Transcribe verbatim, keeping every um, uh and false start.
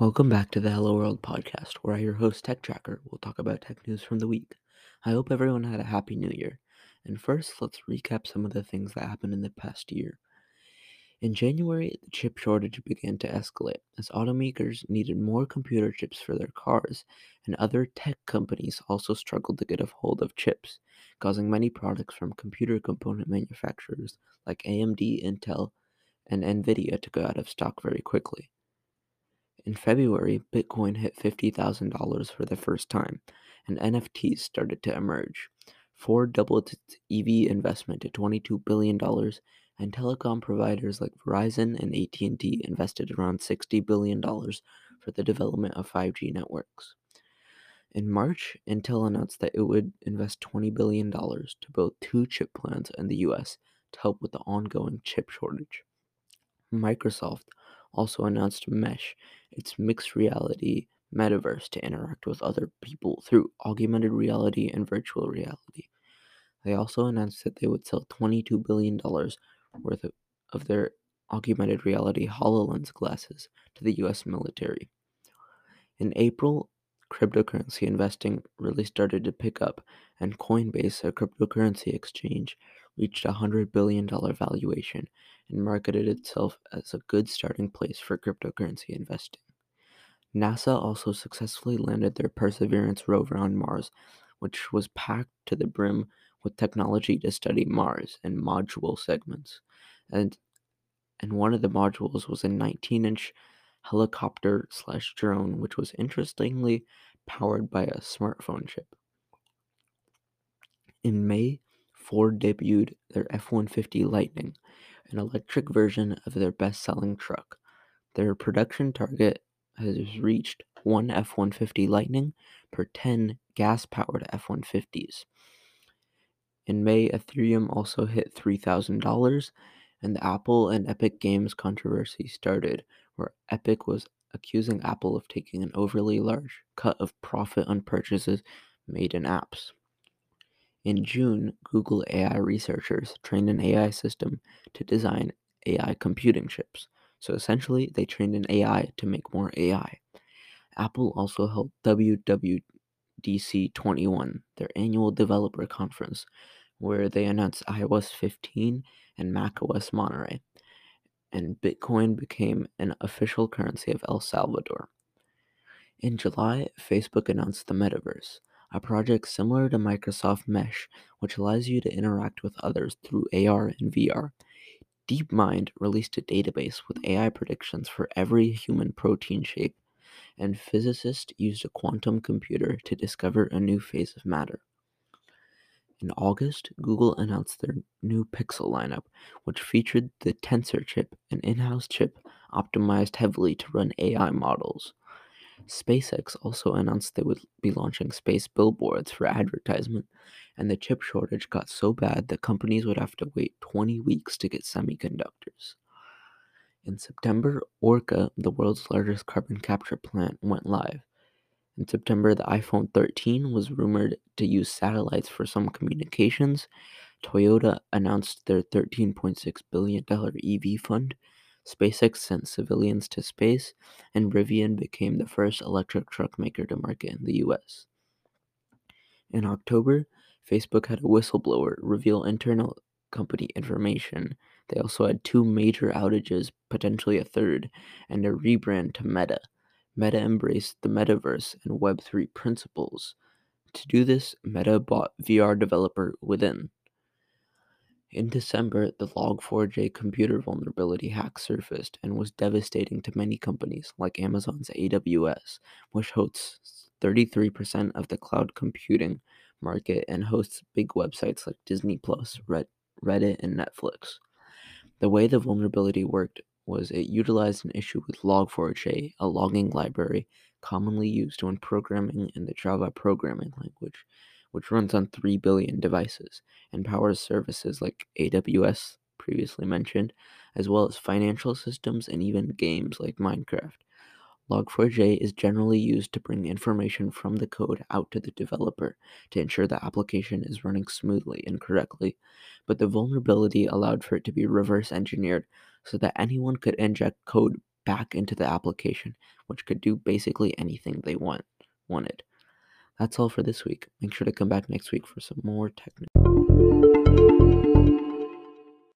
Welcome back to the Hello World podcast, where I, your host, Tech Tracker, will talk about tech news from the week. I hope everyone had a happy new year. And first, let's recap some of the things that happened in the past year. In January, the chip shortage began to escalate, as automakers needed more computer chips for their cars, and other tech companies also struggled to get a hold of chips, causing many products from computer component manufacturers like A M D, Intel, and Nvidia to go out of stock very quickly. In February, Bitcoin hit fifty thousand dollars for the first time, and N F Ts started to emerge. Ford doubled its E V investment to twenty-two billion dollars, and telecom providers like Verizon and A T and T invested around sixty billion dollars for the development of five G networks. In March, Intel announced that it would invest twenty billion dollars to build two chip plants in the U S to help with the ongoing chip shortage. Microsoft also announced Mesh, its mixed reality metaverse to interact with other people through augmented reality and virtual reality. They also announced that they would sell twenty-two billion dollars worth of, of their augmented reality HoloLens glasses to the U S military. In April, cryptocurrency investing really started to pick up, and Coinbase, a cryptocurrency exchange, reached a one hundred billion dollars valuation and marketed itself as a good starting place for cryptocurrency investing. NASA also successfully landed their Perseverance rover on Mars, which was packed to the brim with technology to study Mars in module segments. And, and one of the modules was a nineteen-inch helicopter slash drone, which was interestingly powered by a smartphone chip. In May, Ford debuted their F one fifty Lightning, an electric version of their best-selling truck. Their production target has reached one F one fifty Lightning per ten gas-powered F one fifties. In May, Ethereum also hit three thousand dollars, and the Apple and Epic Games controversy started, where Epic was accusing Apple of taking an overly large cut of profit on purchases made in apps. In June, Google A I researchers trained an A I system to design A I computing chips. So essentially, they trained an A I to make more A I. Apple also held W W D C twenty-one, their annual developer conference, where they announced i O S fifteen and macOS Monterey. And Bitcoin became an official currency of El Salvador. In July, Facebook announced the Metaverse, a project similar to Microsoft Mesh, which allows you to interact with others through A R and V R. DeepMind released a database with A I predictions for every human protein shape, and physicists used a quantum computer to discover a new phase of matter. In August, Google announced their new Pixel lineup, which featured the Tensor chip, an in-house chip optimized heavily to run A I models. SpaceX also announced they would be launching space billboards for advertisement, and the chip shortage got so bad that companies would have to wait twenty weeks to get semiconductors. In September, Orca, the world's largest carbon capture plant, went live. In September, the iPhone thirteen was rumored to use satellites for some communications. Toyota announced their thirteen point six billion dollars E V fund. SpaceX sent civilians to space, and Rivian became the first electric truck maker to market in the U S. In October, Facebook had a whistleblower reveal internal company information. They also had two major outages, potentially a third, and a rebrand to Meta. Meta embraced the metaverse and Web three principles. To do this, Meta bought V R developer Within. In December, the log four j computer vulnerability hack surfaced and was devastating to many companies like Amazon's A W S, which hosts thirty-three percent of the cloud computing market and hosts big websites like Disney plus, Red- Reddit, and Netflix. The way the vulnerability worked was it utilized an issue with log four j, a logging library commonly used when programming in the Java programming language, which runs on three billion devices and powers services like A W S, previously mentioned, as well as financial systems and even games like Minecraft. log four j is generally used to bring information from the code out to the developer to ensure the application is running smoothly and correctly, but the vulnerability allowed for it to be reverse engineered so that anyone could inject code back into the application, which could do basically anything they want wanted. That's all for this week. Make sure to come back next week for some more tech news.